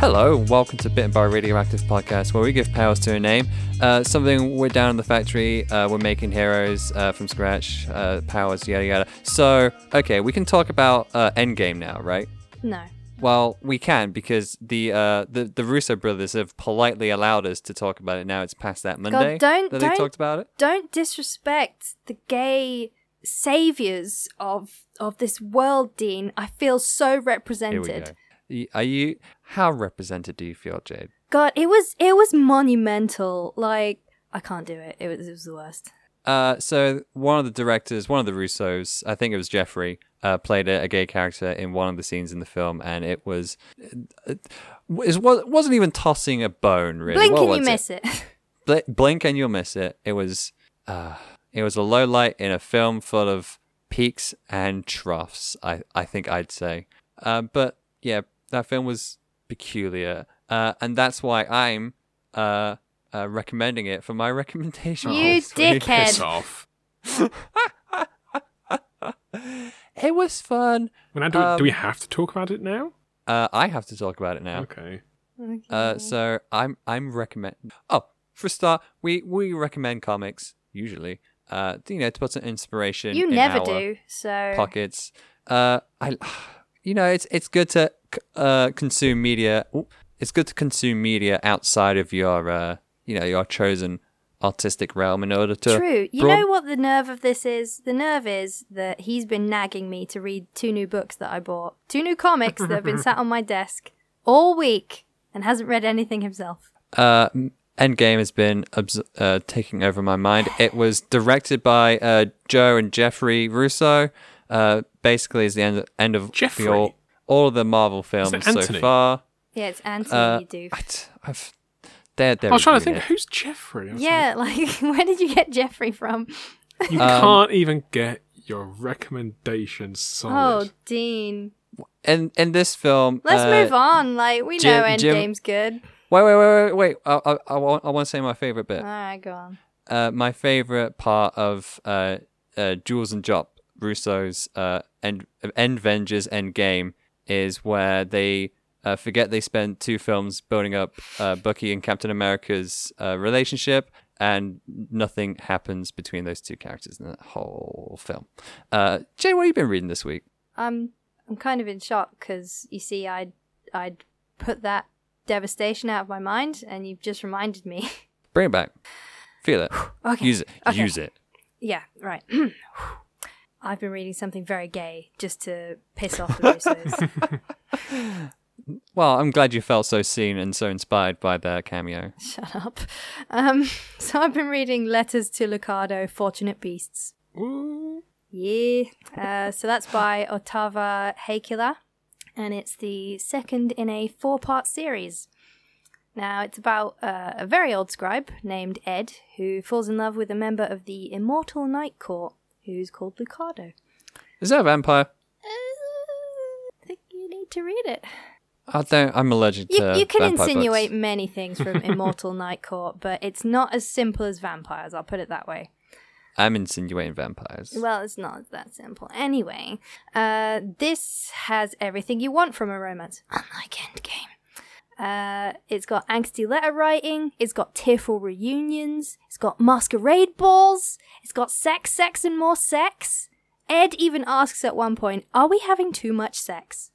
Hello, and welcome to Bitten by Radioactive Podcast, where we give powers to a name. Something we're down in the factory, we're making heroes from scratch, powers, yada yada. So, okay, we can talk about Endgame now, right? No. Well, we can, because the Russo brothers have politely allowed us to talk about it now. It's past that Monday they talked about it. Don't disrespect the gay saviors of this world, Dean. I feel so represented. Here we go. Are you? How represented do you feel, Jade? God, it was monumental. Like, I can't do it. It was the worst. So one of the directors, one of the Russos, I think it was Jeffrey, played a gay character in one of the scenes in the film, and it wasn't even tossing a bone, really. Blink and you miss it. Blink and you'll miss it. It was a low light in a film full of peaks and troughs. I think I'd say, but. Yeah, that film was peculiar, and that's why I'm recommending it for my recommendation. You dickhead! Off. It was fun. Well, now do we have to talk about it now? I have to talk about it now. Okay. So I'm recommend. Oh, for a start, we recommend comics usually. To put some inspiration. You in never our do. So pockets. It's good to consume media. It's good to consume media outside of your chosen artistic realm in order to. True. You know what the nerve of this is? The nerve is that he's been nagging me to read 2 new books that I bought, 2 new comics that have been sat on my desk all week, and hasn't read anything himself. Endgame has been taking over my mind. It was directed by Joe and Jeffrey Russo. Basically, is the end of Jeffrey. All of the Marvel films so far. Yeah, it's Anthony. You do. I was trying to think, who's Jeffrey? Yeah, where did you get Jeffrey from? You can't even get your recommendations solid. Oh, Dean. And in this film, let's move on. We know Endgame's good. Wait. I want to say my favorite bit. All right, go on. My favorite part of Jules and Jop. Russo's Avengers Endgame is where they forget they spent 2 films building up Bucky and Captain America's relationship, and nothing happens between those 2 characters in that whole film. Jay, what have you been reading this week? I'm kind of in shock because, you see, I'd put that devastation out of my mind, and you've just reminded me. Bring it back. Feel it. Okay. Use it. Okay. Use it. Yeah, right. I've been reading something very gay just to piss off the Russos. Well, I'm glad you felt so seen and so inspired by their cameo. Shut up. So I've been reading Letters to Lucado, Fortunate Beasts. Ooh. Yeah. So that's by Otava Heikula, and it's the second in a 4-part series. Now, it's about a very old scribe named Ed, who falls in love with a member of the Immortal Night Court, who's called Lucado. Is that a vampire? I think you need to read it. I'm allergic to vampire. You can insinuate books. Many things from Immortal Night Court, but it's not as simple as vampires, I'll put it that way. I'm insinuating vampires. Well, it's not that simple. Anyway, this has everything you want from a romance, unlike Endgame. It's got angsty letter writing, it's got tearful reunions, it's got masquerade balls, it's got sex, and more sex. Ed even asks at one point, are we having too much sex?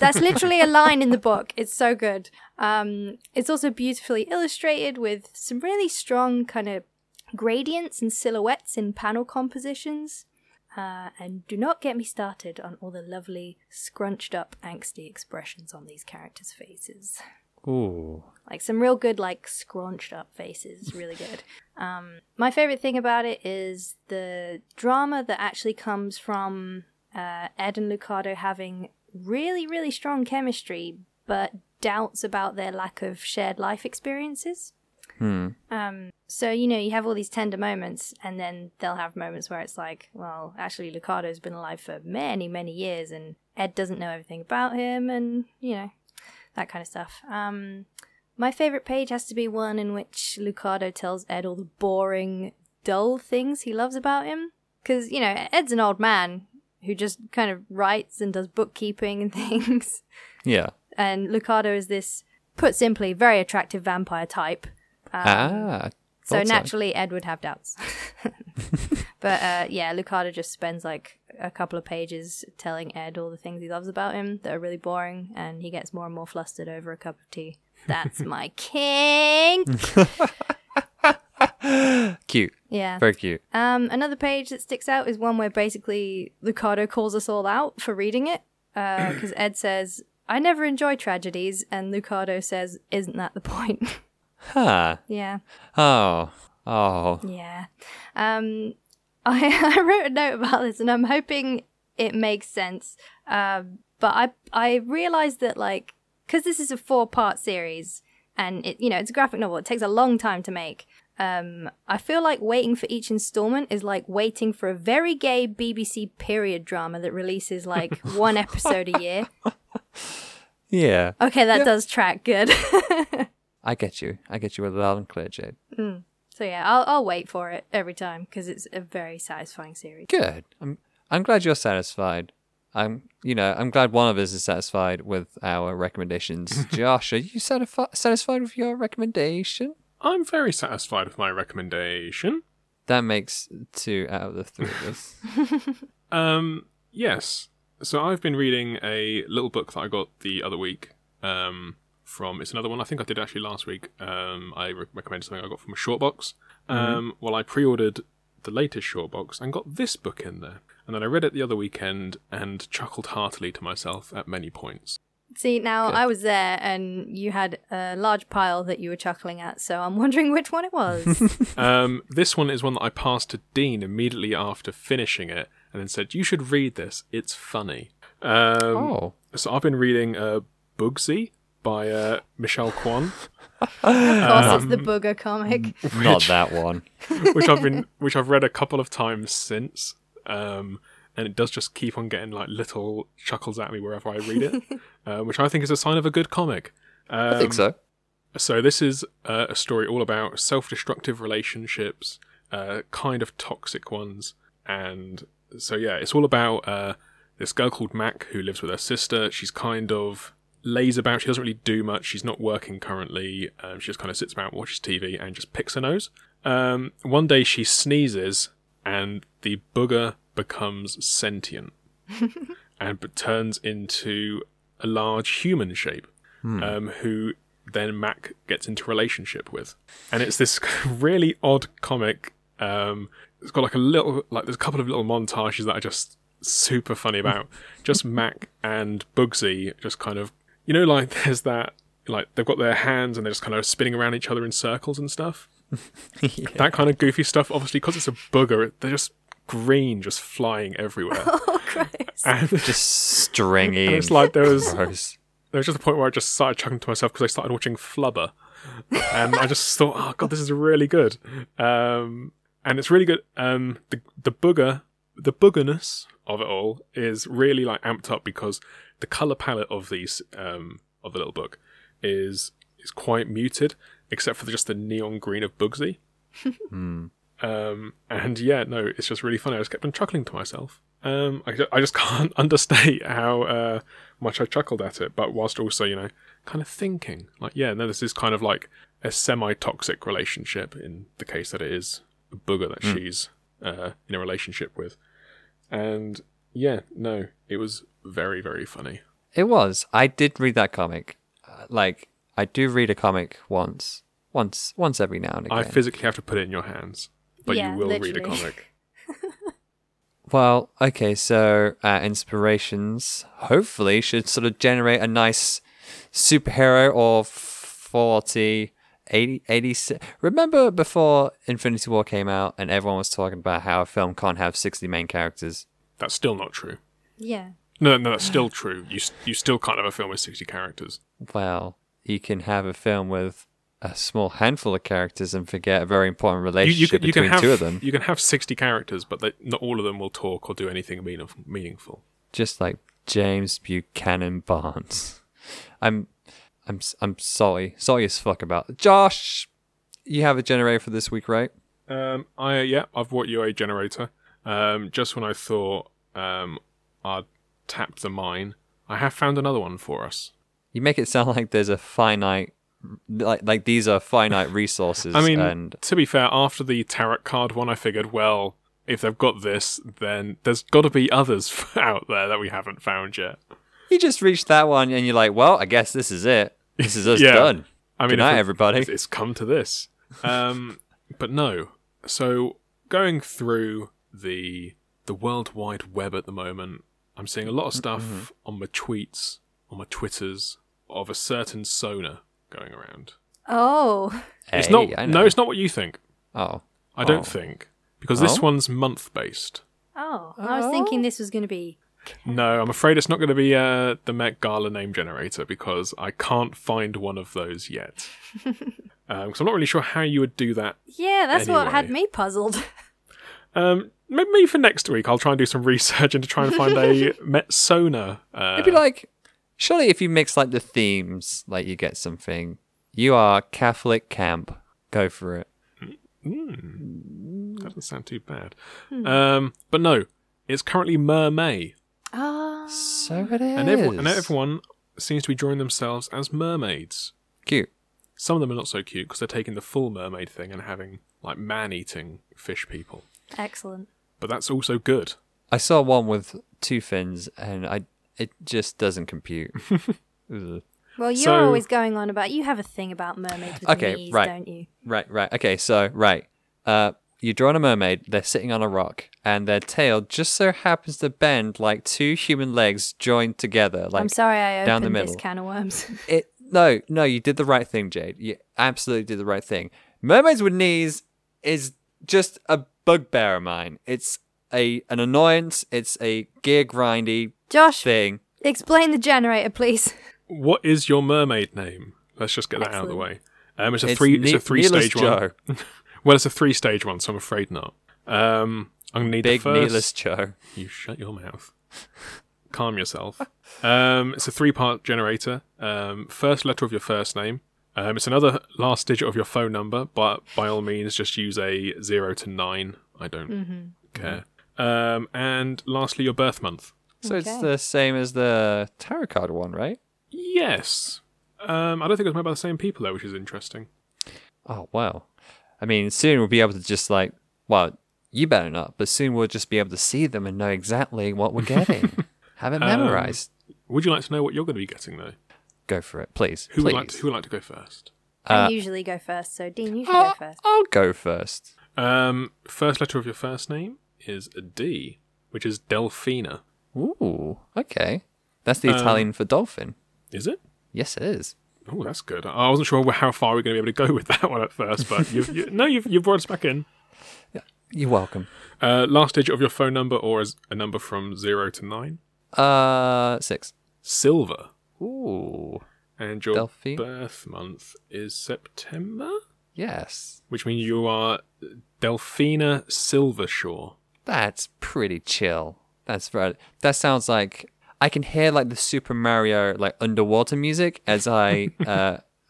That's literally a line in the book. It's so good. It's also beautifully illustrated with some really strong kind of gradients and silhouettes in panel compositions. And do not get me started on all the lovely, scrunched-up, angsty expressions on these characters' faces. Ooh. Some real good, scrunched-up faces. Really good. My favourite thing about it is the drama that actually comes from Ed and Lucado having really, really strong chemistry, but doubts about their lack of shared life experiences. Hmm. So, you have all these tender moments, and then they'll have moments where it's well, actually, Lucado's been alive for many, many years, and Ed doesn't know everything about him, and, that kind of stuff. My favourite page has to be one in which Lucado tells Ed all the boring, dull things he loves about him. Because, Ed's an old man who just kind of writes and does bookkeeping and things. Yeah. and Lucado is this, put simply, very attractive vampire type. So naturally, Ed would have doubts. But yeah, Lucado just spends like a couple of pages telling Ed all the things he loves about him that are really boring, and he gets more and more flustered over a cup of tea. That's my kink. Cute. Yeah. Very cute. Another page that sticks out is one where basically Lucado calls us all out for reading it, because Ed says, "I never enjoy tragedies," and Lucado says, "Isn't that the point?" Huh. Yeah. Oh. Yeah. I wrote a note about this, and I'm hoping it makes sense. But I realized that, like, because this is a 4-part series, and it, you know, it's a graphic novel, it takes a long time to make. I feel like waiting for each installment is like waiting for a very gay BBC period drama that releases like 1 episode a year. Yeah. Okay, that does track good. I get you with loud and clear, Jade. Mm. So yeah, I'll wait for it every time because it's a very satisfying series. Good. I'm glad you're satisfied. I'm glad one of us is satisfied with our recommendations. Josh, are you satisfied with your recommendation? I'm very satisfied with my recommendation. That makes 2 out of the 3 of us. Yes. So I've been reading a little book that I got the other week. It's another one I think I did actually last week. I recommended something I got from a Shortbox. Well, I pre-ordered the latest Shortbox and got this book in there. And then I read it the other weekend and chuckled heartily to myself at many points. See, now, I was there and you had a large pile that you were chuckling at, so I'm wondering which one it was. This one is one that I passed to Dean immediately after finishing it and then said, "You should read this. It's funny." So I've been reading Bugsy by Michelle Kwan. Of course, it's the Booger comic. Not that one. Which I've read a couple of times since. And it does just keep on getting like little chuckles at me wherever I read it, which I think is a sign of a good comic. I think so. So this is a story all about self-destructive relationships, kind of toxic ones. And so, yeah, it's all about this girl called Mac who lives with her sister. She's kind of lays about. She doesn't really do much. She's not working currently. She just kind of sits about, watches TV and just picks her nose. One day she sneezes and the booger becomes sentient and turns into a large human shape, who then Mac gets into relationship with. And it's this really odd comic. It's got like a little, like there's a couple of little montages that are just super funny about just Mac and Bugsy just kind of, you know, like there's that, like they've got their hands and they're just kind of spinning around each other in circles and stuff. Yeah. That kind of goofy stuff, obviously, because it's a booger, they're just green just flying everywhere. Oh, Christ. And just stringy. And it's like there was just a point where I just started chuckling to myself because I started watching Flubber. And I just thought, oh god, this is really good. And it's really good. The boogerness of it all is really like amped up because the colour palette of these of the little book is quite muted, except for just the neon green of Bugsy. And yeah, no, it's just really funny. I just kept on chuckling to myself. I just can't understate how much I chuckled at it, but whilst also, you know, kind of thinking like, yeah, no, this is kind of like a semi-toxic relationship in the case that it is a booger that she's in a relationship with. And yeah, no, it was very, very funny. It was. I did read that comic. Like, I do read a comic once every now and again. I physically have to put it in your hands. But yeah, you will literally read a comic. Well, okay, so our inspirations hopefully should sort of generate a nice superhero or 86. Remember before Infinity War came out and everyone was talking about how a film can't have 60 main characters? That's still not true. Yeah. No, that's still true. You still can't have a film with 60 characters. Well, you can have a film with a small handful of characters and forget a very important relationship between two of them. You can have 60 characters, but not all of them will talk or do anything meaningful. Just like James Buchanan Barnes. I'm sorry as fuck about it. Josh, you have a generator for this week, right? I've bought you a generator. Just when I thought I'd tapped the mine, I have found another one for us. You make it sound like there's a finite, like these are finite resources. I mean, and... to be fair, after the tarot card one, I figured, well, if they've got this, then there's got to be others out there that we haven't found yet. You just reached that one, and you're like, well, I guess this is it. This is us done. I mean, good night, everybody. It's come to this. But no. So going through the World Wide Web at the moment, I'm seeing a lot of stuff on my tweets, on my Twitters, of a certain Sona going around. Oh. Hey, it's not. No, it's not what you think. Oh. I don't think. Because this one's month-based. Oh. I was thinking this was going to be... No, I'm afraid it's not going to be the Met Gala name generator because I can't find one of those yet. Because I'm not really sure how you would do that. Yeah, that's anyway. What had me puzzled. Maybe for next week, I'll try and do some research and to try and find a Metsona. It'd be like, surely if you mix like the themes, like you get something. You are Catholic camp. Go for it. That doesn't sound too bad. But no, it's currently Mermaid. Ah, so it is. And everyone seems to be drawing themselves as mermaids. Cute. Some of them are not so cute because they're taking the full mermaid thing and having like man-eating fish people. Excellent. But that's also good. I saw one with two fins and it just doesn't compute. Well, you're always going on about, you have a thing about mermaids with knees, don't you? Right. Okay, so, you draw on a mermaid, they're sitting on a rock, and their tail just so happens to bend like two human legs joined together. Like, I'm sorry I opened down the middle. This can of worms. No, you did the right thing, Jade. You absolutely did the right thing. Mermaids with knees is just a bugbear of mine. It's an annoyance. It's a gear grindy thing. Explain the generator, please. What is your mermaid name? Let's just get that out of the way. It's a three-stage one. Well, it's a three-stage one, so I'm afraid not. I'm going to need the first... Big Needless Joe. You shut your mouth. Calm yourself. It's a three-part generator. First letter of your first name. It's another last digit of your phone number, but by all means, just use a 0 to 9. I don't care. And lastly, your birth month. So it's the same as the tarot card one, right? Yes. I don't think it was made by the same people, though, which is interesting. Oh, wow. I mean, soon we'll be able to just like, well, you better not, but soon we'll just be able to see them and know exactly what we're getting. Have it memorized. Would you like to know what you're going to be getting, though? Go for it, please. Who would like to go first? I usually go first, so Dean, you should go first. I'll go first. First letter of your first name is a D, which is Delfina. Ooh, okay. That's the Italian for dolphin. Is it? Yes, it is. Oh, that's good. I wasn't sure how far we're going to be able to go with that one at first, but you've brought us back in. Yeah, you're welcome. Last digit of your phone number, or is a number from 0 to 9? 6. Silver. Ooh. And your birth month is September? Yes. Which means you are Delfina Silvershaw. That's pretty chill. That's right. That sounds like... I can hear like the Super Mario like underwater music as I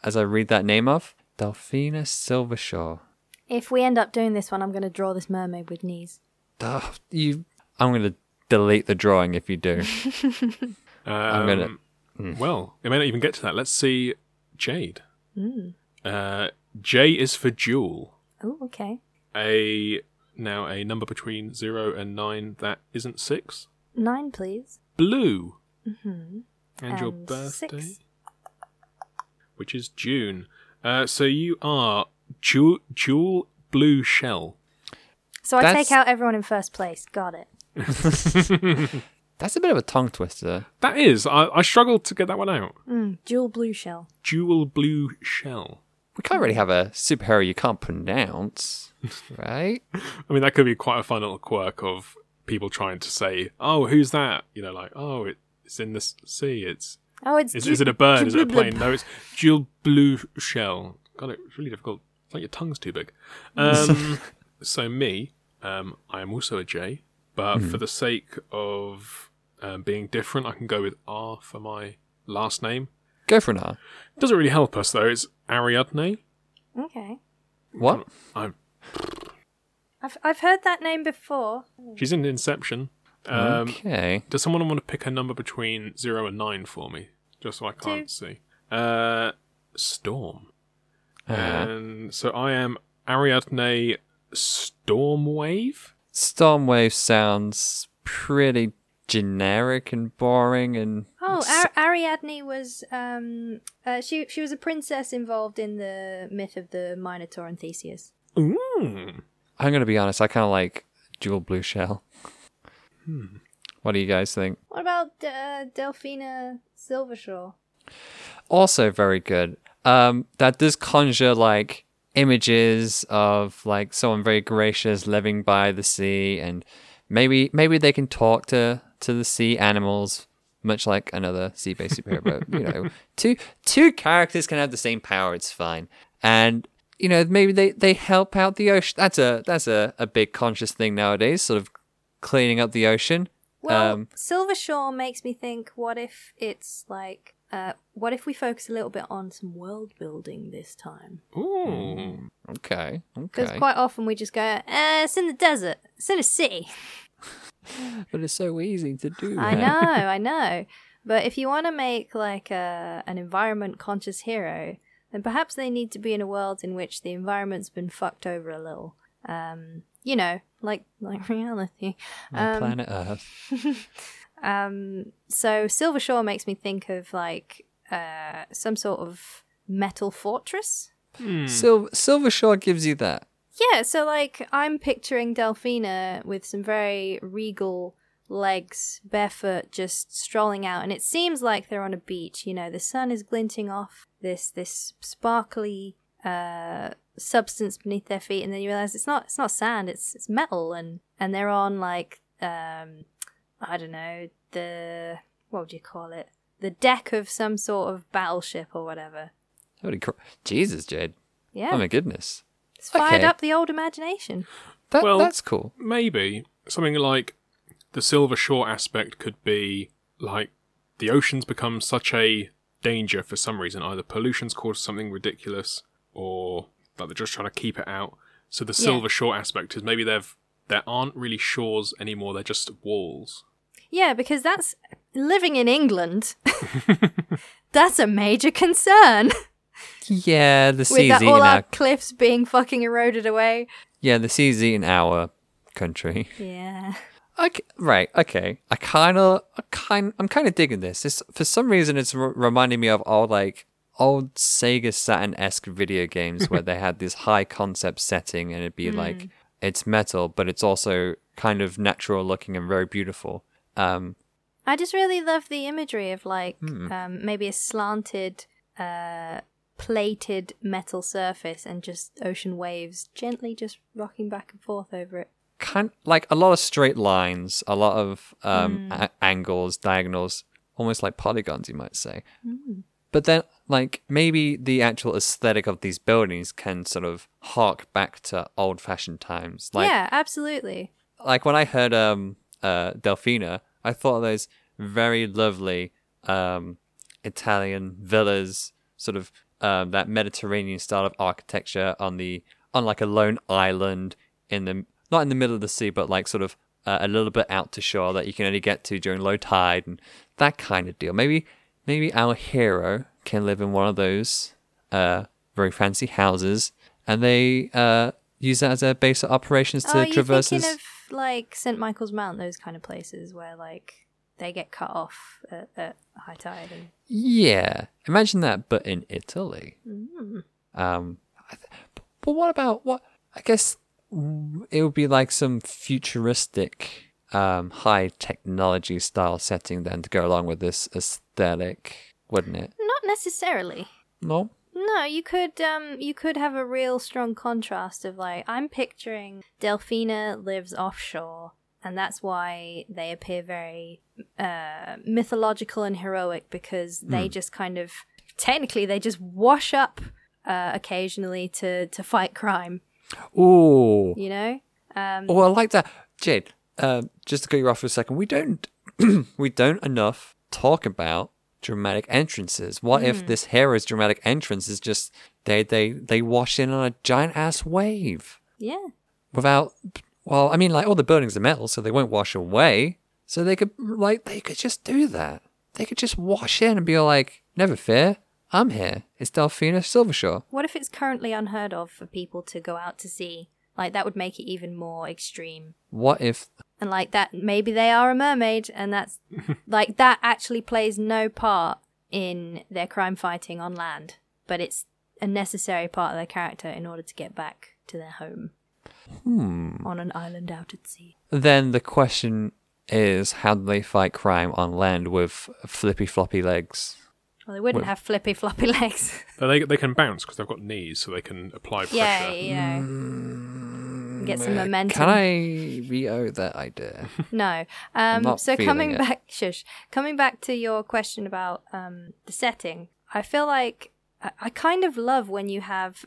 as I read that name off. Delfina Silvershaw. If we end up doing this one, I'm going to draw this mermaid with knees. I'm going to delete the drawing if you do. I'm gonna. Well, it may not even get to that. Let's see, Jade. J is for Jewel. Oh, okay. Now a number between 0 and 9 that isn't 6. 9, please. Blue. And your birthday, 6. Which is June. So you are Jewel Blue Shell. So I take out everyone in first place. Got it. That's a bit of a tongue twister. That is. I struggled to get that one out. Jewel Blue Shell. Jewel Blue Shell. We can't really have a superhero you can't pronounce, right? I mean, that could be quite a fun little quirk of... people trying to say, oh, who's that? You know, like, oh, it's in the sea. Is it a bird? Is it a plane? No, it's Jewel Blue Shell. God, it's really difficult. It's like your tongue's too big. So me, I am also a J, but for the sake of being different, I can go with R for my last name. Go for an R. It doesn't really help us, though. It's Ariadne. Okay. What? I've heard that name before. She's in Inception. Okay. Does someone want to pick a number between 0 and 9 for me? just so I can't see. Storm. And so I am Ariadne Stormwave. Stormwave sounds pretty generic and boring. And Ariadne was she was a princess involved in the myth of the Minotaur and Theseus. Mm. I'm gonna be honest, I kind of like Jewel Blue Shell. What do you guys think? What about Delfina Silvershaw? Also very good. That does conjure like images of like someone very gracious living by the sea, and maybe they can talk to the sea animals, much like another sea-based superhero. But, you know, two characters can have the same power. It's fine, and you know maybe they help out the ocean. That's a big conscious thing nowadays, sort of cleaning up the ocean. Well, Silvershaw makes me think, what if it's like, what if we focus a little bit on some world building this time? Ooh, okay. Because quite often we just go, it's in the desert, it's in a city. But it's so easy to do. I know. But if you want to make like an environment-conscious hero, then perhaps they need to be in a world in which the environment's been fucked over a little. You know, like reality. Planet Earth. So Silvershaw makes me think of like some sort of metal fortress. Silvershaw gives you that. Yeah, so like I'm picturing Delfina with some very regal legs, barefoot, just strolling out, and it seems like they're on a beach. You know, the sun is glinting off this sparkly substance beneath their feet, and then you realize it's not sand, it's metal, and they're on like I don't know, the, what would you call it, the deck of some sort of battleship or whatever. Holy crap, Jesus, Jade. Yeah. Oh my goodness. It's fired up the old imagination. That's cool. Maybe something like the Silvershaw aspect could be like the oceans become such a danger for some reason. Either pollution's caused something ridiculous, or like they're just trying to keep it out. So the Silvershaw aspect is maybe there aren't really shores anymore. They're just walls. Yeah, because that's living in England. That's a major concern. Yeah, the sea's eating our cliffs being fucking eroded away. Yeah, the sea's eating our country. Yeah. Okay, right. Okay. I'm kind of digging this. It's, for some reason, it's reminding me of old Sega Saturn-esque video games where they had this high concept setting, and it'd be like it's metal, but it's also kind of natural looking and very beautiful. I just really love the imagery of like maybe a slanted, plated metal surface and just ocean waves gently just rocking back and forth over it. Kind like a lot of straight lines, a lot of angles, diagonals, almost like polygons, you might say. But then like maybe the actual aesthetic of these buildings can sort of hark back to old-fashioned times. Like, yeah, absolutely. Like when I heard Delfina, I thought of those very lovely Italian villas, sort of that Mediterranean style of architecture on like a lone island not in the middle of the sea, but like sort of a little bit out to shore that you can only get to during low tide and that kind of deal. Maybe our hero can live in one of those very fancy houses, and they use that as their base of operations to traverse. You're thinking of like St. Michael's Mount, those kind of places where like they get cut off at high tide. And... yeah, imagine that, but in Italy. But what about what? I guess it would be like some futuristic, high technology style setting then to go along with this aesthetic, wouldn't it? Not necessarily. No. No, you could have a real strong contrast of like I'm picturing Delfina lives offshore, and that's why they appear very mythological and heroic, because they just kind of technically they just wash up occasionally to fight crime. Ooh, you know. I like that, Jade. Just to cut you off for a second, we don't enough talk about dramatic entrances. What if this hero's dramatic entrance is just they wash in on a giant ass wave? Yeah. I mean, like all the buildings are metal, so they won't wash away. So they could just do that. they could just wash in and be like, never fear, I'm here. It's Delfina Silvershaw. What if it's currently unheard of for people to go out to sea? Like, that would make it even more extreme. What if... And like that, maybe they are a mermaid, and that's... like, that actually plays no part in their crime fighting on land, but it's a necessary part of their character in order to get back to their home. On an island out at sea. Then the question is, how do they fight crime on land with flippy floppy legs? Well, they wouldn't have flippy floppy legs. They can bounce because they've got knees, so they can apply pressure. Yeah. Get some momentum. Can I re-owe that idea? No. So coming back, shush. Coming back to your question about the setting, I feel like I kind of love when you have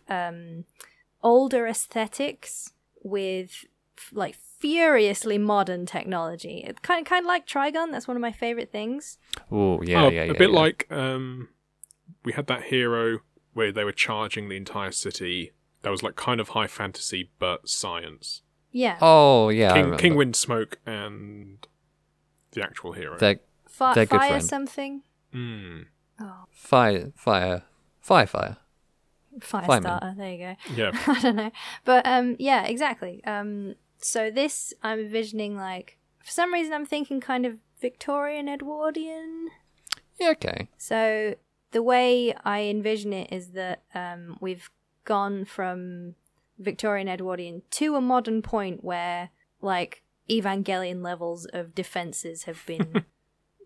older aesthetics with like furiously modern technology. It's kind of like Trigun. That's one of my favorite things. Oh yeah. A bit like we had that hero where they were charging the entire city. That was like kind of high fantasy, but science. Yeah. Oh yeah. King Windsmoke and the actual hero. They're good friend. Something. Mm. Oh. Firefire. Firestarter, there you go. Yeah. I don't know. But yeah, exactly. So this, I'm envisioning like, for some reason I'm thinking kind of Victorian, Edwardian. Yeah, okay. So the way I envision it is that we've gone from Victorian, Edwardian to a modern point where like Evangelion levels of defenses have been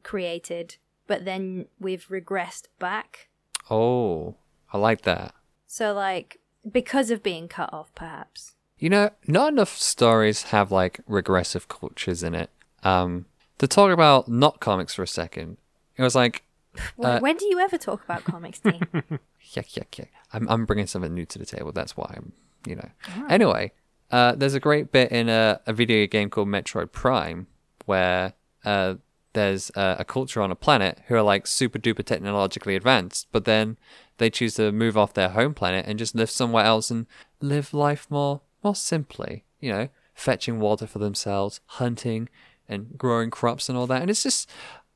created, but then we've regressed back. Oh, I like that. So, like, because of being cut off, perhaps. You know, not enough stories have, like, regressive cultures in it. To talk about not comics for a second, it was like... when do you ever talk about comics, Dean? Yuck. I'm bringing something new to the table. That's why I'm, you know. Oh. Anyway, there's a great bit in a video game called Metroid Prime where there's a culture on a planet who are, like, super-duper technologically advanced, but then... they choose to move off their home planet and just live somewhere else and live life more simply. You know, fetching water for themselves, hunting and growing crops and all that. And it's just,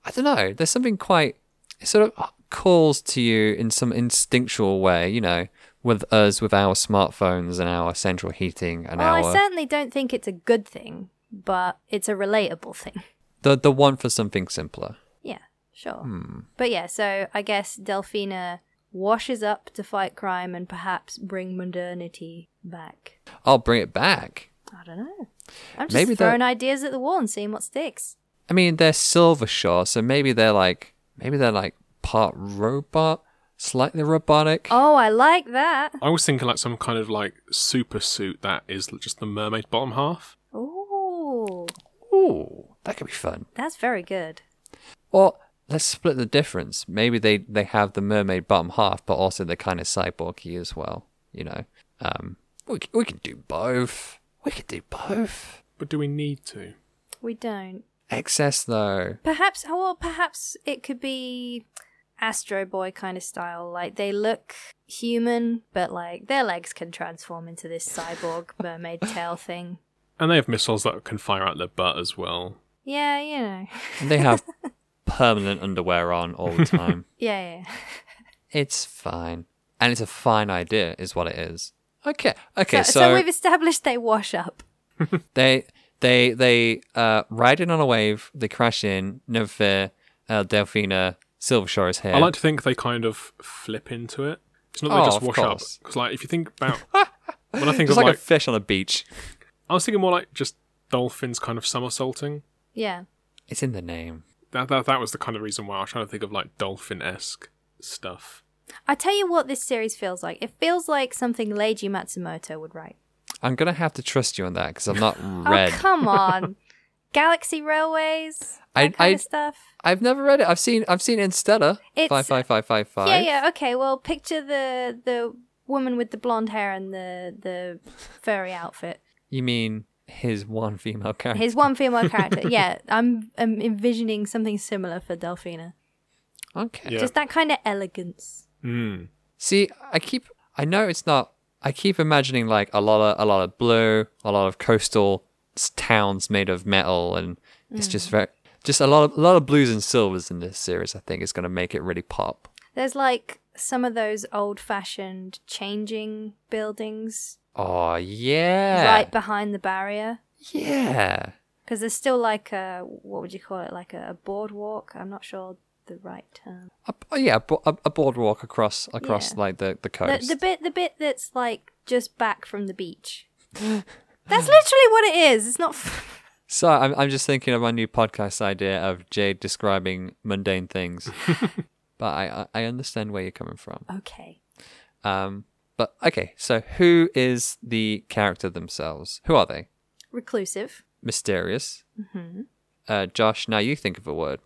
I don't know, there's something quite, it sort of calls to you in some instinctual way, you know, with us, with our smartphones and our central heating and our... Well, I certainly don't think it's a good thing, but it's a relatable thing. The want for something simpler. Yeah, sure. But yeah, so I guess Delfina... washes up to fight crime and perhaps bring modernity back. I'll bring it back. I don't know. I'm just throwing ideas at the wall and seeing what sticks. I mean, they're Silvershaw, so maybe they're like part robot, slightly robotic. Oh, I like that. I was thinking like some kind of like super suit that is just the mermaid bottom half. Ooh, that could be fun. That's very good. Well, let's split the difference. Maybe they have the mermaid bottom half, but also they're kind of cyborgy as well. You know, we can do both. But do we need to? We don't. Excess though. Perhaps it could be Astro Boy kind of style. Like they look human, but like their legs can transform into this cyborg mermaid tail thing. And they have missiles that can fire out their butt as well. Yeah, you know. And they have. Permanent underwear on all the time. Yeah. It's fine. And it's a fine idea is what it is. Okay. So we've established they wash up. They ride in on a wave, they crash in, never fear, Delfina Silvershaw is here. I like to think they kind of flip into it. It's not that they just wash up. Because like if you think about when I think just of like a fish on a beach. I was thinking more like just dolphins kind of somersaulting. Yeah. It's in the name. That was the kind of reason why I was trying to think of like dolphin-esque stuff. I tell you what this series feels like. It feels like something Leiji Matsumoto would write. I'm going to have to trust you on that because I'm not read. Oh, come on. Galaxy Railways, that kind of stuff. I've never read it. I've seen it in Stella. It's 55555. Yeah, okay. Well, picture the woman with the blonde hair and the furry outfit. You mean... His one female character. Yeah, I'm envisioning something similar for Delfina. Okay. Yeah. Just that kind of elegance. See, I keep imagining like a lot of blue, a lot of coastal towns made of metal, and it's just very just a lot of blues and silvers in this series, I think, is going to make it really pop. There's like some of those old-fashioned changing buildings. Oh, yeah. Right behind the barrier. Yeah. Because there's still like a, what would you call it, like a boardwalk? I'm not sure the right term. A boardwalk across like the coast. The bit that's like just back from the beach. That's literally what it is. It's not... So I'm just thinking of my new podcast idea of Jade describing mundane things, but I understand where you're coming from. Okay. But okay, so who is the character themselves? Who are they? Reclusive. Mysterious. Mm-hmm. Josh, now you think of a word.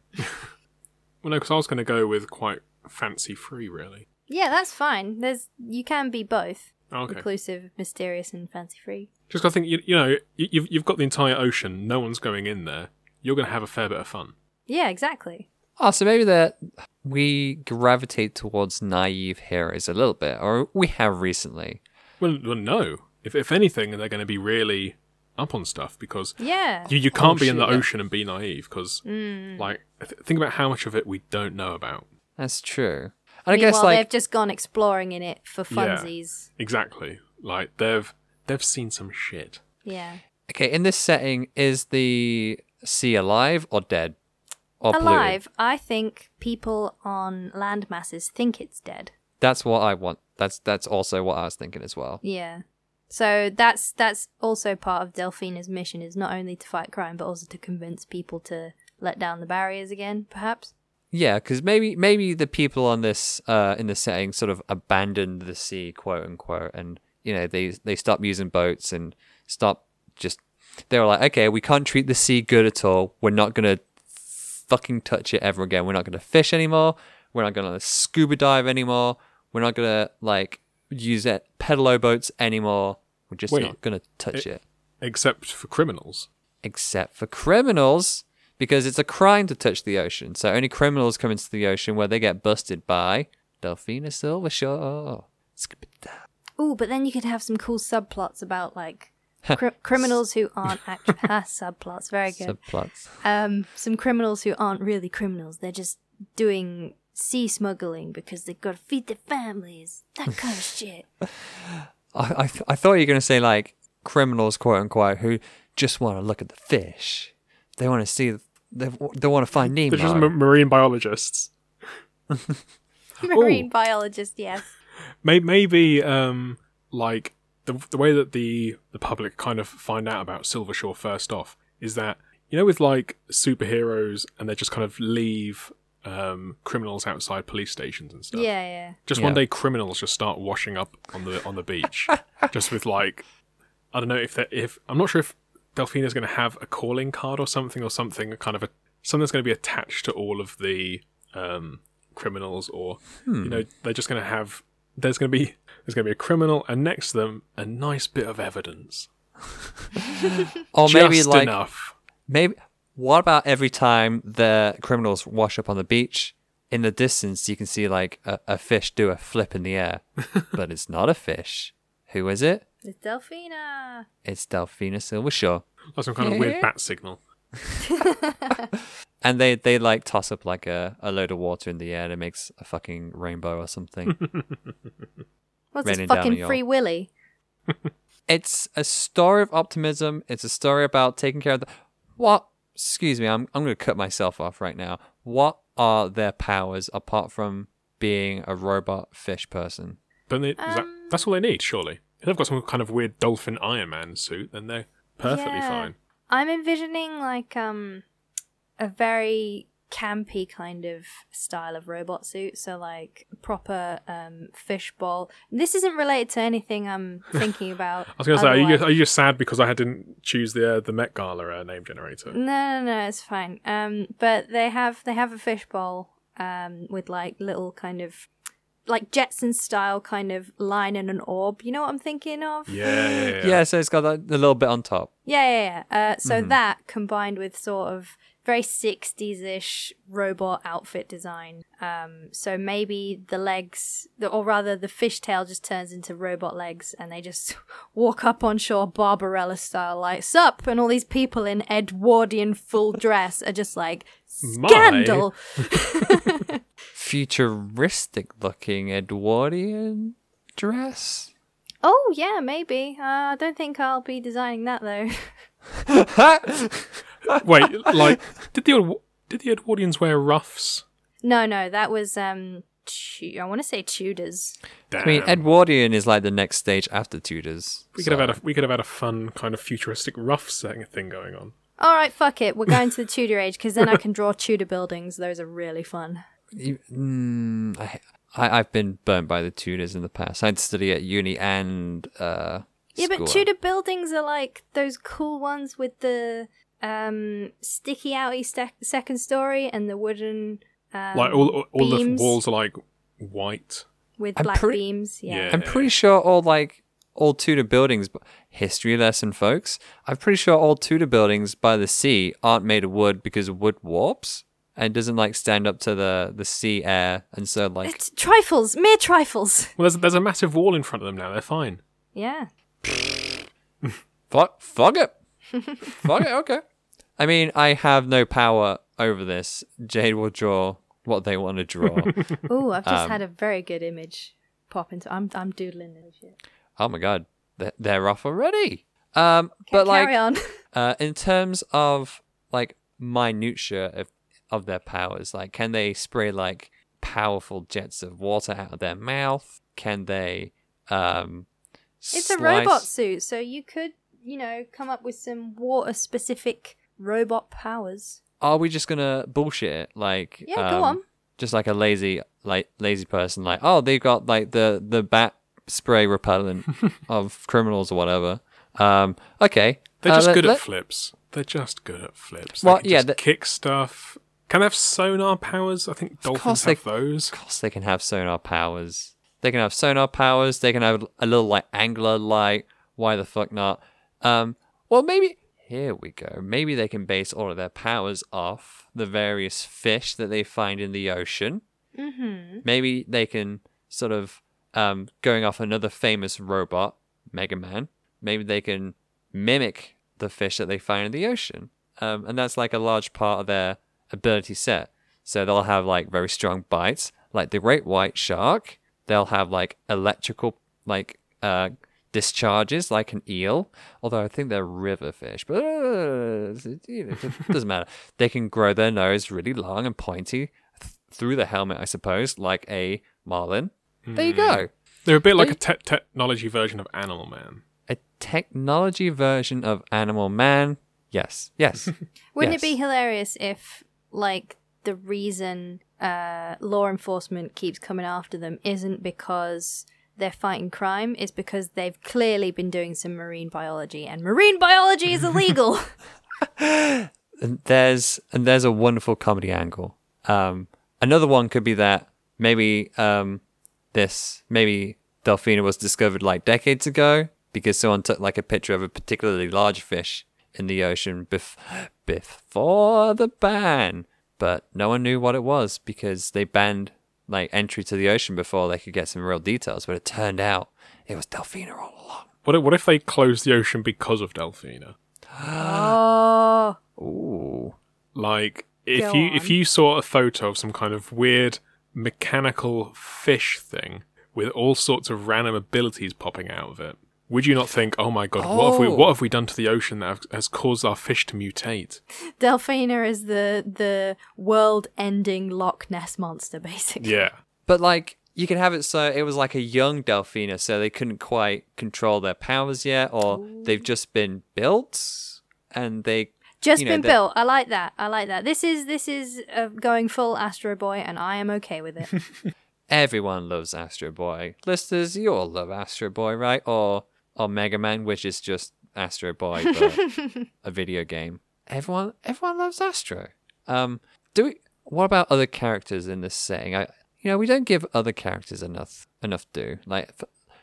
Well, no, because I was going to go with quite fancy free, really. Yeah, that's fine. You can be both. Okay. Reclusive, mysterious, and fancy free. Just I think you've got the entire ocean. No one's going in there. You're going to have a fair bit of fun. Yeah, exactly. Oh, so maybe that we gravitate towards naive heroes a little bit, or we have recently. Well, no. If anything, they're going to be really up on stuff because you can't be in the ocean and be naive because think about how much of it we don't know about. That's true. And I guess, like, they've just gone exploring in it for funsies. Yeah, exactly. Like they've seen some shit. Yeah. Okay. In this setting, is the sea alive or dead or alive? Blue? I think people on land masses think it's dead. That's what I want. That's also what I was thinking as well. Yeah. So that's also part of Delfina's mission, is not only to fight crime but also to convince people to let down the barriers again, perhaps. Yeah, because maybe the people on this in the setting sort of abandoned the sea, quote unquote, and they stopped using boats and stopped just. They were like, okay, we can't treat the sea good at all. We're not gonna fucking touch it ever again. We're not gonna fish anymore. We're not gonna scuba dive anymore. We're not gonna like use pedalo boats anymore. We're just not gonna touch it. Except for criminals. Except for criminals. Because it's a crime to touch the ocean. So only criminals come into the ocean where they get busted by Delfina Silvershaw. Ooh, but then you could have some cool subplots about, like, criminals who aren't actually... subplots, very good. Subplots. Some criminals who aren't really criminals. They're just doing sea smuggling because they've got to feed their families. That kind of shit. I thought you were going to say, like, criminals, quote-unquote, who just want to look at the fish. They want to see. They want to find Nemo. They're just marine biologists. Marine biologists, yes. Maybe, like the way that the public kind of find out about Silvershaw first off is that with like superheroes and they just kind of leave criminals outside police stations and stuff. Yeah, yeah. Just one day, criminals just start washing up on the beach, just with like I don't know if I'm not sure if Delfina's going to have a calling card or something kind of something that's going to be attached to all of the criminals, or they're just going to have there's going to be a criminal and next to them a nice bit of evidence. Or maybe like enough. Maybe what about every time the criminals wash up on the beach, in the distance you can see like a fish do a flip in the air, but it's not a fish. Who is it? It's Delfina. It's Delfina Silvershaw. That's some kind of weird bat signal. And they like toss up like a load of water in the air and it makes a fucking rainbow or something. What's this fucking Free Willy? It's a story of optimism. It's a story about taking care of the... What? Excuse me, I'm going to cut myself off right now. What are their powers apart from being a robot fish person? Don't they? That's all they need, surely. If they've got some kind of weird dolphin Iron Man suit, then they're perfectly fine. I'm envisioning like a very campy kind of style of robot suit. So like proper fishbowl. This isn't related to anything I'm thinking about. I was going to say, are you just sad because I didn't choose the Met Gala name generator? No, it's fine. But they have a fishbowl with like little kind of like Jetson style kind of line and an orb. You know what I'm thinking of? Yeah. So it's got a little bit on top. Yeah. So that combined with sort of very 60s-ish robot outfit design. So maybe the legs, or rather the fishtail just turns into robot legs, and they just walk up on shore Barbarella style, like, sup? And all these people in Edwardian full dress are just like, scandal! Futuristic-looking Edwardian dress? Oh, yeah, maybe. I don't think I'll be designing that, though. Wait, like, did the Edwardians wear ruffs? No, that was I want to say Tudors. Damn. I mean, Edwardian is like the next stage after Tudors. We could have had a fun kind of futuristic ruff thing going on. All right, fuck it, we're going to the Tudor age because then I can draw Tudor buildings. Those are really fun. I've been burnt by the Tudors in the past. I'd study at uni and school. But Tudor buildings are like those cool ones with the sticky-outy second story and the wooden like all the walls are like white with beams. Yeah. I'm pretty sure all Tudor buildings, history lesson, folks. I'm pretty sure all Tudor buildings by the sea aren't made of wood because wood warps and doesn't like stand up to the sea air, and so like it's trifles, mere trifles. Well, there's a massive wall in front of them now. They're fine. Yeah. Fuck it. Fuck it. Okay. I mean, I have no power over this. Jade will draw what they want to draw. Oh, I've just had a very good image pop into. I'm doodling this shit. Oh my god, they're off already. But carry on. In terms of like minutia of their powers, like can they spray like powerful jets of water out of their mouth? Can they? It's a robot suit, so you could. You know, come up with some water-specific robot powers. Are we just gonna bullshit it? Like, yeah, go on. Just like a lazy person, like, oh, they've got like the bat spray repellent of criminals or whatever. Okay, they're just good at flips. They're just good at flips. Well, yeah, kick stuff. Can they have sonar powers? I think dolphins have those. Of course, they can have sonar powers. They can have sonar powers. They can have a little like angler light. Why the fuck not? Well, maybe here we go. Maybe they can base all of their powers off the various fish that they find in the ocean. Mm-hmm. Maybe they can sort of going off another famous robot, Mega Man. Maybe they can mimic the fish that they find in the ocean, and that's like a large part of their ability set. So they'll have like very strong bites, like the great white shark. They'll have like electrical, like discharges like an eel, although I think they're river fish, but it doesn't matter. They can grow their nose really long and pointy through the helmet, I suppose, like a marlin. There you go. They're a bit like a technology version of Animal Man. A technology version of Animal Man. Yes. Wouldn't it be hilarious if, like, the reason law enforcement keeps coming after them isn't because they're fighting crime, is because they've clearly been doing some marine biology, and marine biology is illegal. and there's a wonderful comedy angle. Another one could be that maybe Delfina was discovered like decades ago because someone took like a picture of a particularly large fish in the ocean before the ban, but no one knew what it was because they banned like entry to the ocean before they could get some real details, but it turned out it was Delfina all along. What if they closed the ocean because of Delfina? Ooh. Like if you saw a photo of some kind of weird mechanical fish thing with all sorts of random abilities popping out of it, would you not think, oh my god, what have we done to the ocean that has caused our fish to mutate? Delfina is the world-ending Loch Ness monster, basically. Yeah. But, like, you can have it so it was like a young Delfina, so they couldn't quite control their powers yet, or they've just been built, and they... Just been built. I like that. This is going full Astro Boy, and I am okay with it. Everyone loves Astro Boy. Listeners, you all love Astro Boy, right? Or Mega Man, which is just Astro Boy, but a video game. Everyone loves Astro. What about other characters in this setting? We don't give other characters enough due. Like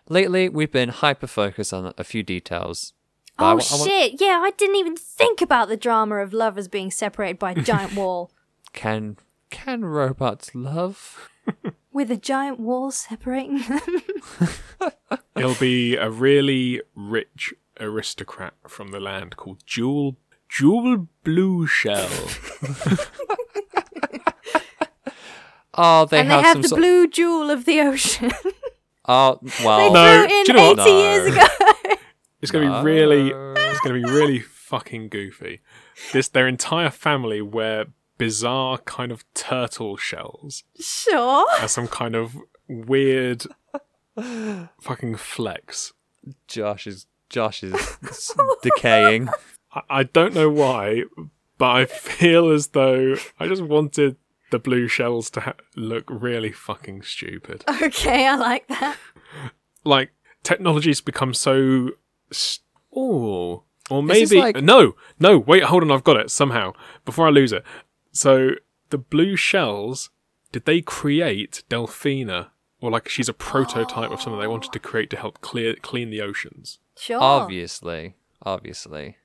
lately, we've been hyper focused on a few details. Oh, shit. Yeah, I didn't even think about the drama of lovers being separated by a giant wall. Can robots love? With a giant wall separating them? It'll be a really rich aristocrat from the land called Jewel Blue Shell. Oh, they have the blue jewel of the ocean. Oh, well. They flew in 80 years ago. It's going to be really, fucking goofy. Their entire family wear bizarre kind of turtle shells. Sure. As some kind of weird fucking flex. Josh is decaying. I don't know why, but I feel as though I just wanted the blue shells to look really fucking stupid. Okay, I like that. Like, technology's become so... or maybe... Like... No, wait, hold on, I've got it somehow, before I lose it. So, the blue shells, did they create Delfina? Or, like, she's a prototype of something they wanted to create to help clean the oceans. Sure. Obviously.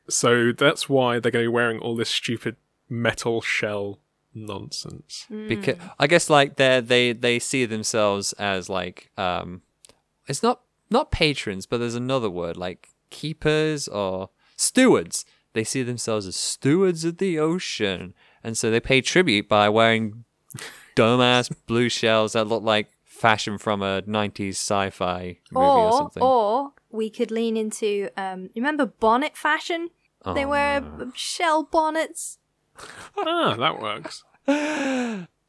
So, that's why they're going to be wearing all this stupid metal shell nonsense. Mm. Because I guess, like, they see themselves as, like, it's not patrons, but there's another word, like keepers or stewards. They see themselves as stewards of the ocean, and so they pay tribute by wearing dumbass blue shells that look like fashion from a 90s sci-fi movie or something. Or we could lean into, remember bonnet fashion? They wear shell bonnets. Ah, that works.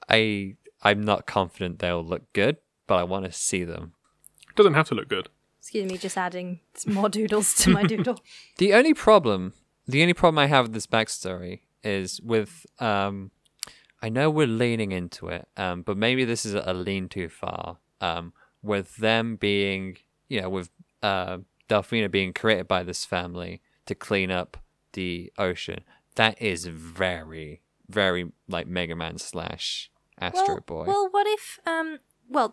I'm not confident they'll look good, but I want to see them. It doesn't have to look good. Excuse me, just adding some more doodles to my doodle. The only problem I have with this backstory is with, I know we're leaning into it, but maybe this is a lean too far, with them being, you know, with Delfina being created by this family to clean up the ocean. That is very, very like Mega Man / Astro Boy. Well, what if...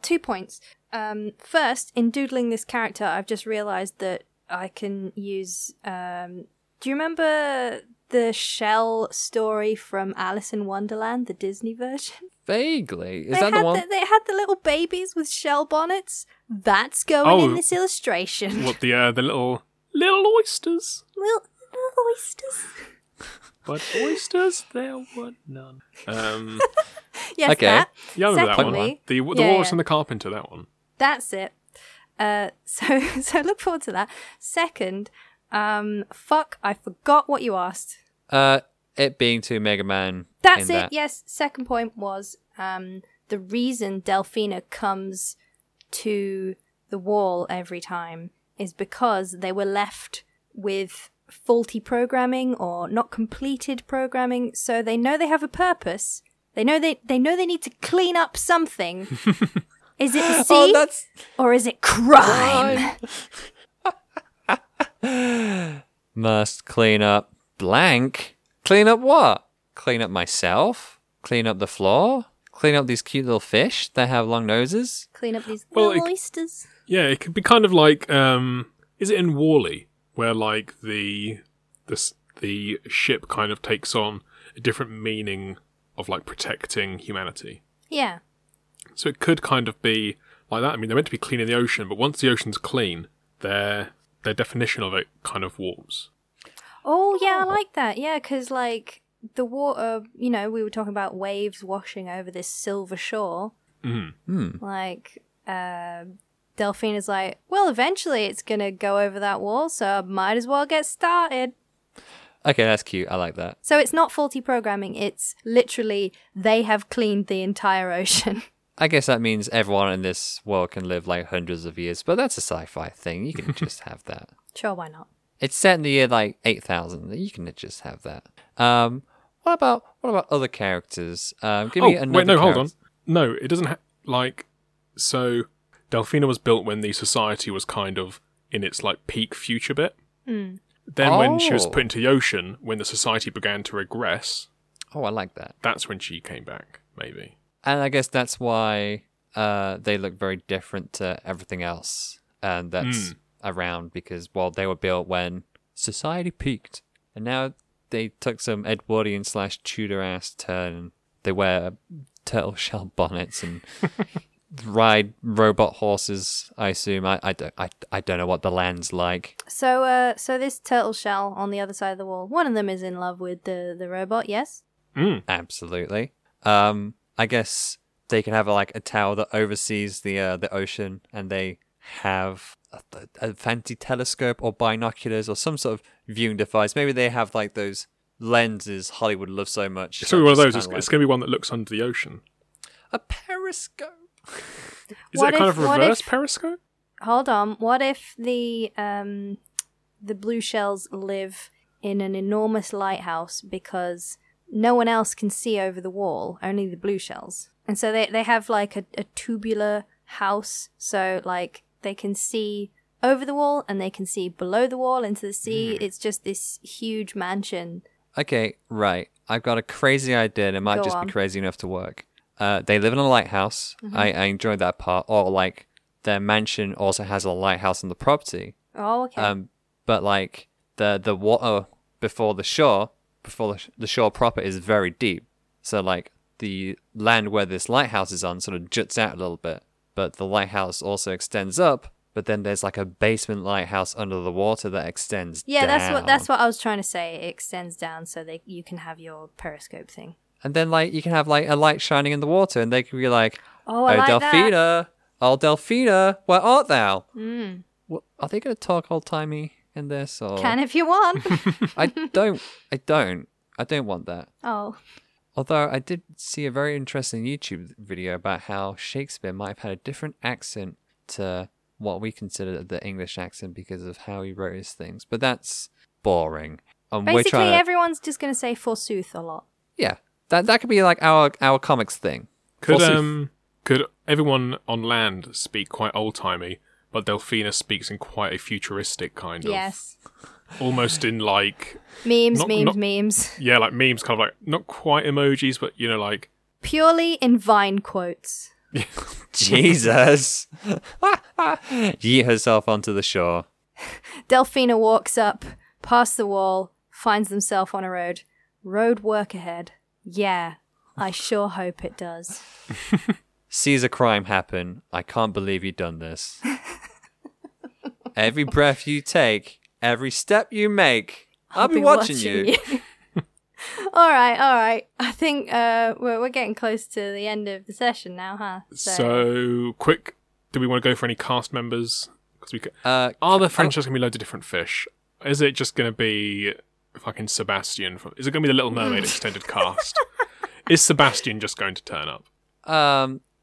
2 points. First, in doodling this character, I've just realised that I can use... do you remember the shell story from Alice in Wonderland, the Disney version? Vaguely. Is that the one? They had the little babies with shell bonnets. That's going in this illustration. What, the little oysters? Little oysters? But oysters, there were none. Yes, okay. That. Yeah, I remember that one. The walrus and the carpenter, that one. That's it. So look forward to that. Second, fuck, I forgot what you asked. It being to Mega Man. That's it, yes. Second point was the reason Delfina comes to the wall every time is because they were left with... faulty programming or not completed programming, so they know they have a purpose. They know they need to clean up something. Is it sea or is it crime? Must clean up blank. Clean up what? Clean up myself? Clean up the floor? Clean up these cute little fish that have long noses? Clean up these little oysters? Yeah, it could be kind of like, is it in Wall-E? Where like the ship kind of takes on a different meaning of like protecting humanity. Yeah. So it could kind of be like that. I mean, they're meant to be cleaning the ocean, but once the ocean's clean, their definition of it kind of warps. Oh yeah, I like that. Yeah, because like the water, you know, we were talking about waves washing over this silver shore. Mm-hmm. Like. Delfina's like, well, eventually it's going to go over that wall, so I might as well get started. Okay, that's cute. I like that. So it's not faulty programming. It's literally they have cleaned the entire ocean. I guess that means everyone in this world can live like hundreds of years, but that's a sci-fi thing. You can just have that. Sure, why not? It's set in the year like 8,000. You can just have that. What about other characters? Give me another. Wait, no, hold on. No, it doesn't so. Delfina was built when the society was kind of in its like peak future bit. Mm. Then when she was put into the ocean, when the society began to regress. Oh, I like that. That's when she came back, maybe. And I guess that's why they look very different to everything else. And that's around because, well, they were built when society peaked, and now they took some Edwardian / Tudor ass turn. They wear turtle shell bonnets and ride robot horses. I assume I don't know what the land's like. So this turtle shell on the other side of the wall. One of them is in love with the robot. Yes. Mm. Absolutely. I guess they can have a tower that oversees the ocean, and they have a fancy telescope or binoculars or some sort of viewing device. Maybe they have those lenses Hollywood loves so much. It's gonna be one of those. It's gonna be one that looks under the ocean. A periscope. Is it kind of reverse periscope? Hold on. What if the blue shells live in an enormous lighthouse because no one else can see over the wall, only the blue shells, and so they have a tubular house, so they can see over the wall and they can see below the wall into the sea. It's just this huge mansion. Okay, right. I've got a crazy idea, and it might be crazy enough to work. They live in a lighthouse. Mm-hmm. I enjoyed that part. Or their mansion also has a lighthouse on the property. Oh, okay. But the water before the shore proper is very deep. So the land where this lighthouse is on sort of juts out a little bit. But the lighthouse also extends up, but then there's a basement lighthouse under the water that extends down. Yeah, that's what I was trying to say. It extends down so that you can have your periscope thing. And then you can have a light shining in the water, and they can be Oh, Delfina, where art thou? Mm. What, are they going to talk old timey in this? Or... Can if you want. I don't want that. Oh. Although I did see a very interesting YouTube video about how Shakespeare might have had a different accent to what we consider the English accent because of how he wrote his things. But that's boring. Basically, everyone's just going to say forsooth a lot. Yeah, that could be our comics thing. Could everyone on land speak quite old-timey, but Delfina speaks in quite a futuristic kind of... Yes. Almost in memes. Yeah, memes, kind of not quite emojis, but purely in Vine quotes. Jesus. Yeet herself onto the shore. Delfina walks up, past the wall, finds themself on a road. Road work ahead. Yeah, I sure hope it does. Sees a crime happen. I can't believe you've done this. Every breath you take... Every step you make, I'll be watching you. All right. I think we're getting close to the end of the session now, huh? So quick, do we want to go for any cast members? Because we could. Are the franchise going to be loads of different fish? Is it just going to be fucking Sebastian? Is it going to be the Little Mermaid extended cast? Is Sebastian just going to turn up?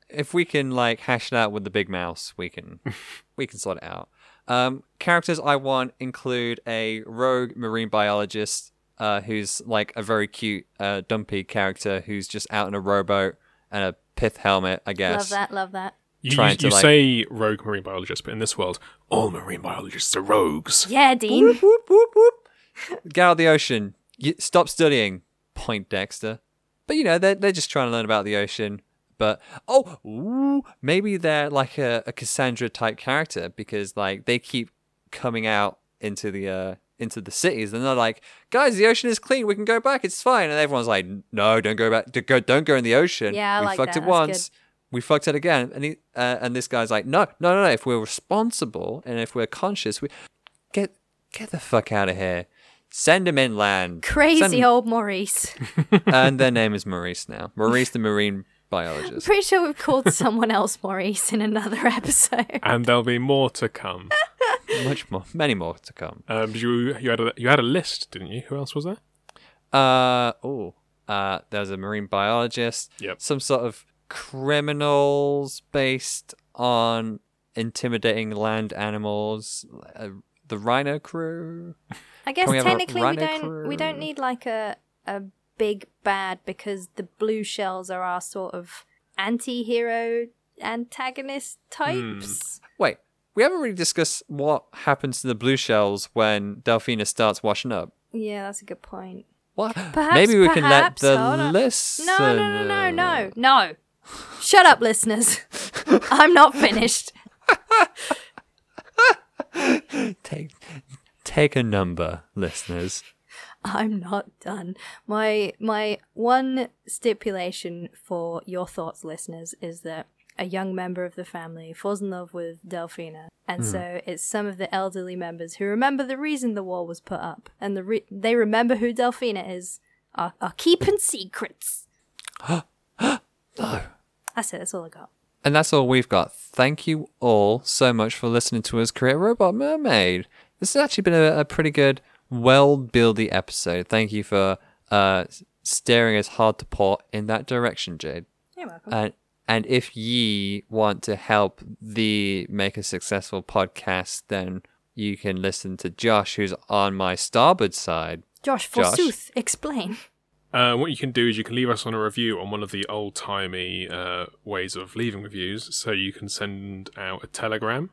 If we can hash it out with the big mouse, we can sort it out. Characters I want include a rogue marine biologist who's a very cute dumpy character who's just out in a rowboat and a pith helmet, I guess. Love that. You say rogue marine biologist, but in this world, all marine biologists are rogues. Yeah, Dean. Whoop, whoop, whoop, whoop. Get out of the ocean. Stop studying, Point Dexter. But, they're just trying to learn about the ocean. But, maybe they're a Cassandra-type character because, they keep coming out into the cities. And they're like, guys, the ocean is clean. We can go back. It's fine. And everyone's like, no, don't go back. Don't go in the ocean. Yeah, we fucked it once. Good. We fucked it again. And and this guy's like, no. If we're responsible and if we're conscious, we get the fuck out of here. Send him inland. Crazy old Maurice. And their name is Maurice now. Maurice the Marine... biologist. I'm pretty sure we've called someone else Maurice in another episode. And there'll be more to come. Much more. Many more to come. You had a list, didn't you? Who else was there? There was a marine biologist. Yep. Some sort of criminals based on intimidating land animals. The rhino crew. I guess technically we don't need a big bad because the blue shells are our sort of anti-hero antagonist types. Wait, we haven't really discussed what happens to the blue shells when Delfina starts washing up. Yeah, that's a good point. What? Maybe we can let the listeners... No. Shut up, listeners. I'm not finished. Take Take a number, listeners. I'm not done. My one stipulation for your thoughts, listeners, is that a young member of the family falls in love with Delfina, and so it's some of the elderly members who remember the reason the wall was put up, and they remember who Delfina is, are keeping secrets. No. That's it, that's all I got. And that's all we've got. Thank you all so much for listening to us create Robot Mermaid. This has actually been a pretty good, well-buildy episode. Thank you for steering us hard to port in that direction, Jade. You're welcome. And if ye want to help the Make a Successful podcast, then you can listen to Josh, who's on my starboard side. Josh, forsooth, explain. What you can do is you can leave us on a review on one of the old-timey ways of leaving reviews. So you can send out a telegram.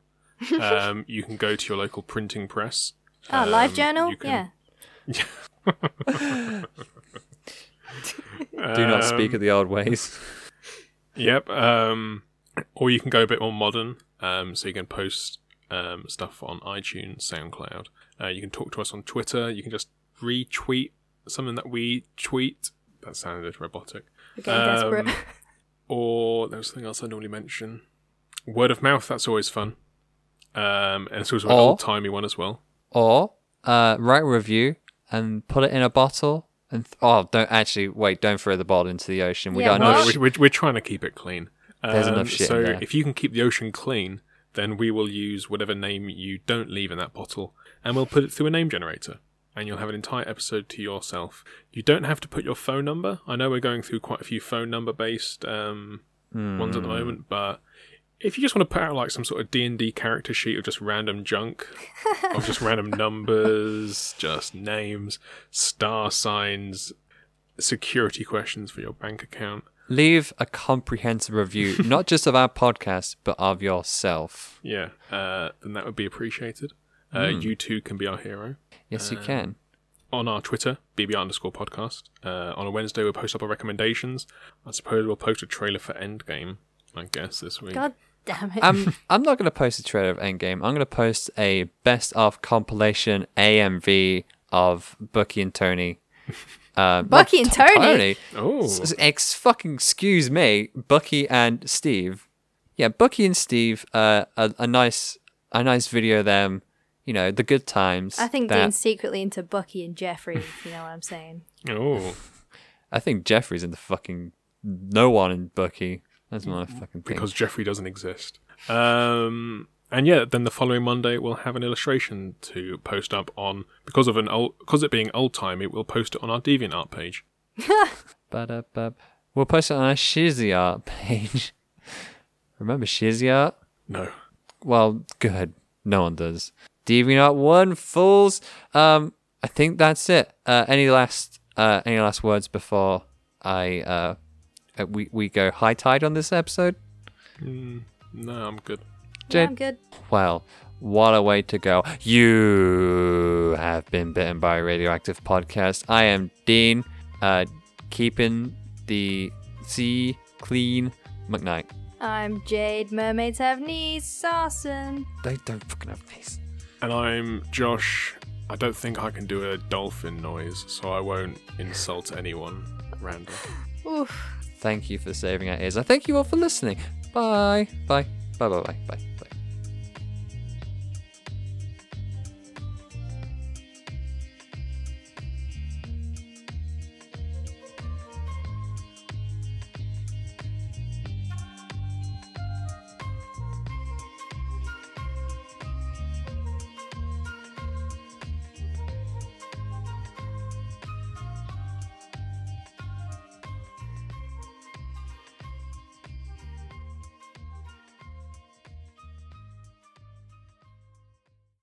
You can go to your local printing press. Live journal? Can... Yeah. Do not speak of the old ways. Yep, or you can go a bit more modern, so you can post stuff on iTunes, SoundCloud. You can talk to us on Twitter. You can just retweet something that we tweet. That sounded robotic. Okay, desperate. Or there's something else I normally mention. Word of mouth, that's always fun. And it's also an old-timey one as well. Or write a review and put it in a bottle. And don't throw the bottle into the ocean. We got enough. We're trying to keep it clean. There's enough shit. So in there. If you can keep the ocean clean, then we will use whatever name you don't leave in that bottle, and we'll put it through a name generator, and you'll have an entire episode to yourself. You don't have to put your phone number. I know we're going through quite a few phone number based ones at the moment, but if you just want to put out like some sort of D&D character sheet of just random junk, of just random numbers, just names, star signs, security questions for your bank account. Leave a comprehensive review, not just of our podcast, but of yourself. Yeah, then that would be appreciated. You too can be our hero. Yes, you can. On our Twitter, bbr_podcast. On a Wednesday, we'll post up our recommendations. I suppose we'll post a trailer for Endgame, I guess, this week. God damn it. I'm not going to post a trailer of Endgame. I'm going to post a best of compilation AMV of Bucky and Tony. Bucky and Tony? Oh. Fucking excuse me, Bucky and Steve. Yeah, Bucky and Steve, a nice video of them, you know, the good times. I think Dean's secretly into Bucky and Jeffrey, if you know what I'm saying. Oh. I think Jeffrey's into fucking no one in Bucky. That's my fucking thing. Because Jeffrey doesn't exist. And yeah, then the following Monday we'll have an illustration to post up on, because it being old timey, we'll post it on our DeviantArt page. We'll post it on our ShizzYart page. Remember ShizzYart? No. Well, good. No one does. DeviantArt one fools. I think that's it. Any last words before I we go high tide on this episode? No, I'm good. Jade? Yeah, I'm good. Well, what a way to go. You have been bitten by a radioactive podcast. I am Dean, keeping the sea clean. McKnight. I'm Jade. Mermaids have knees. Sarsen. They don't fucking have knees. And I'm Josh. I don't think I can do a dolphin noise, so I won't insult anyone. Random. Oof. Thank you for saving our ears. I thank you all for listening. Bye. Bye. Bye. Bye. Bye. Bye. Bye.